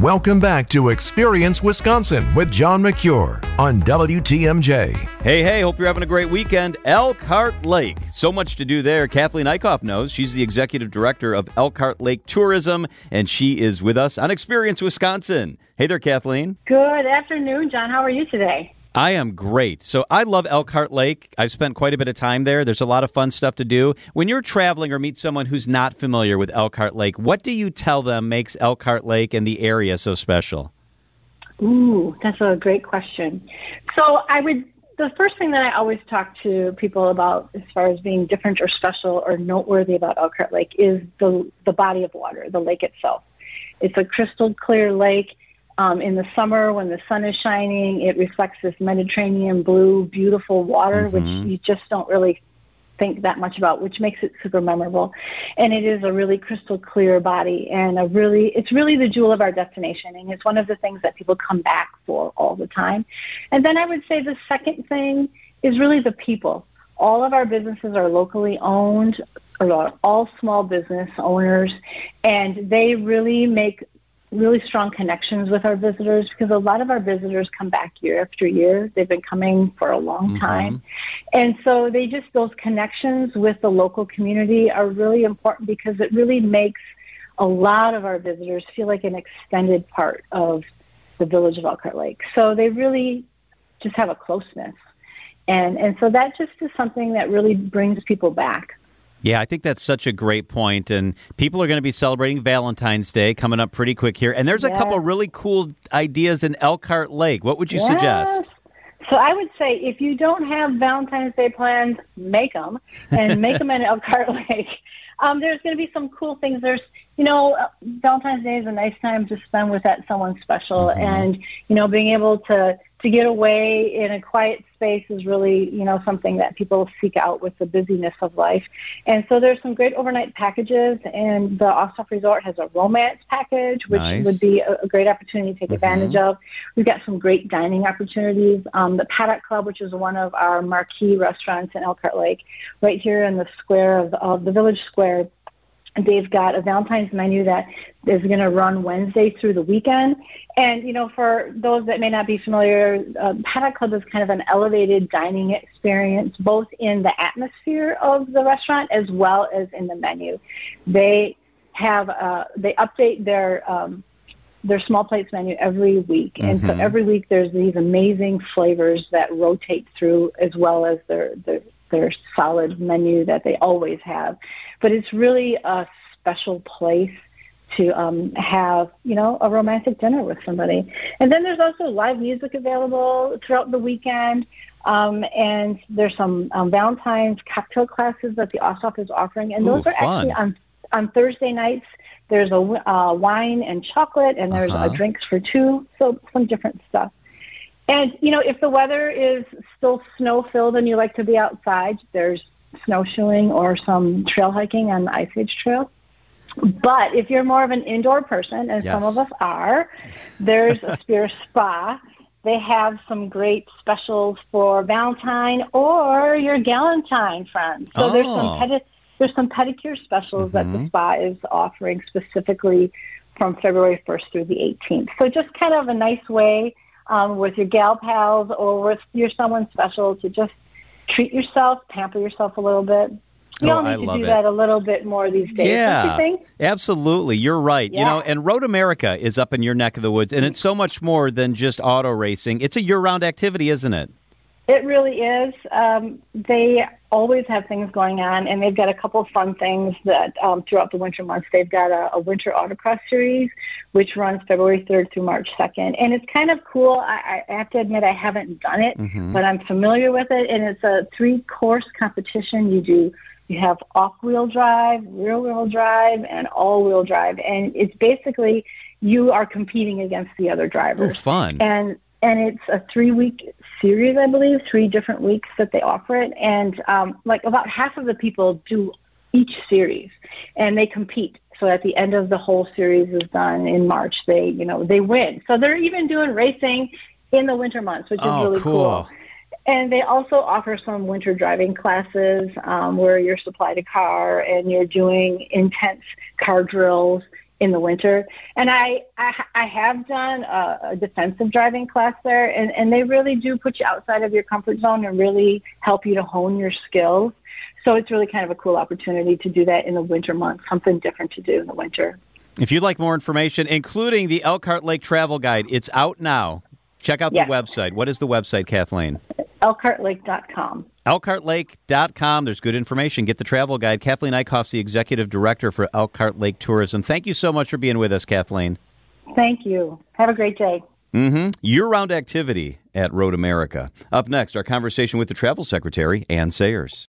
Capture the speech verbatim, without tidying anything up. Welcome back to Experience Wisconsin with John McHugh on W T M J. Hey, hey, hope you're having a great weekend. Elkhart Lake. So much to do there. Kathleen Eickhoff knows. She's the executive director of Elkhart Lake Tourism, and she is with us on Experience Wisconsin. Hey there, Kathleen. Good afternoon, John. How are you today? I am great. So I love Elkhart Lake. I've spent quite a bit of time there. There's a lot of fun stuff to do. When you're traveling or meet someone who's not familiar with Elkhart Lake, what do you tell them makes Elkhart Lake and the area so special? Ooh, that's a great question. So I would, the first thing that I always talk to people about as far as being different or special or noteworthy about Elkhart Lake is the, the body of water, the lake itself. It's a crystal clear lake. Um, in the summer, when the sun is shining, it reflects this Mediterranean blue, beautiful water, mm-hmm. which you just don't really think that much about, which makes it super memorable. And it is a really crystal clear body, and a really, it's really the jewel of our destination. And it's one of the things that people come back for all the time. And then I would say the second thing is really the people. All of our businesses are locally owned, or all small business owners, and they really make really strong connections with our visitors, because a lot of our visitors come back year after year. They've been coming for a long mm-hmm. time. And so they just, those connections with the local community are really important, because it really makes a lot of our visitors feel like an extended part of the village of Elkhart Lake. So they really just have a closeness. And, and so that just is something that really brings people back. Yeah, I think that's such a great point. And people are going to be celebrating Valentine's Day coming up pretty quick here. And there's yes. a couple of really cool ideas in Elkhart Lake. What would you yes. suggest? So I would say if you don't have Valentine's Day plans, make them. And make them in Elkhart Lake. Um, there's going to be some cool things. There's, you know, Valentine's Day is a nice time to spend with that someone special. Mm-hmm. And, you know, being able to to get away in a quiet space is really, you know, something that people seek out with the busyness of life. And so there's some great overnight packages, and the Offsoft Resort has a romance package, which nice. would be a, a great opportunity to take mm-hmm. advantage of. We've got some great dining opportunities. Um, the Paddock Club, which is one of our marquee restaurants in Elkhart Lake, right here in the square of, of the village square, they've got a Valentine's menu that is going to run Wednesday through the weekend. And, you know, for those that may not be familiar, uh, Paddock Club is kind of an elevated dining experience, both in the atmosphere of the restaurant as well as in the menu. They have, uh, they update their, um, their small plates menu every week. And mm-hmm. so every week there's these amazing flavors that rotate through, as well as their, their, their solid menu that they always have. But it's really a special place to um, have, you know, a romantic dinner with somebody. And then there's also live music available throughout the weekend. Um, and there's some um, Valentine's cocktail classes that the Offsoft is offering. And those Ooh, are fun. actually on, on Thursday nights. There's a uh, wine and chocolate, and there's uh-huh. a drinks for two. So some different stuff. And, you know, if the weather is still snow-filled and you like to be outside, there's snowshoeing or some trail hiking on the Ice Age Trail. But if you're more of an indoor person, as yes. some of us are, there's a Spears Spa. They have some great specials for Valentine or your Galentine friends. So oh. there's some pedi- there's some pedicure specials mm-hmm. that the spa is offering specifically from February first through the eighteenth. So just kind of a nice way Um, with your gal pals or with your someone special to just treat yourself, pamper yourself a little bit. You all oh, need I to do it. that a little bit more these days, yeah, don't you think? Absolutely. You're right. Yeah. You know, and Road America is up in your neck of the woods, and it's so much more than just auto racing. It's a year-round activity, isn't it? It really is. Um, they always have things going on, and they've got a couple of fun things that um, throughout the winter months. They've got a, a winter autocross series, which runs February third through March second. And it's kind of cool. I, I have to admit I haven't done it, mm-hmm. but I'm familiar with it. And it's a three-course competition. You do you have off-wheel drive, rear-wheel drive, and all-wheel drive. And it's basically you are competing against the other drivers. Oh, fun. And And it's a three-week series, I believe, three different weeks that they offer it. And um, like about half of the people do each series, and they compete. So at the end of the whole series is done in March, they, you know, they win. So they're even doing racing in the winter months, which is oh, really cool. cool. And they also offer some winter driving classes um, where you're supplied a car and you're doing intense car drills in the winter. And I, I, I have done a, a defensive driving class there, and, and they really do put you outside of your comfort zone and really help you to hone your skills. So it's really kind of a cool opportunity to do that in the winter months, something different to do in the winter. If you'd like more information, including the Elkhart Lake Travel Guide, it's out now. Check out yes. the website. What is the website, Kathleen? Elkhart Lake dot com. Elkhart Lake dot com. There's good information. Get the travel guide. Kathleen Eickhoff, the Executive Director for Elkhart Lake Tourism. Thank you so much for being with us, Kathleen. Thank you. Have a great day. Mm-hmm. Year-round activity at Road America. Up next, our conversation with the Travel Secretary, Ann Sayers.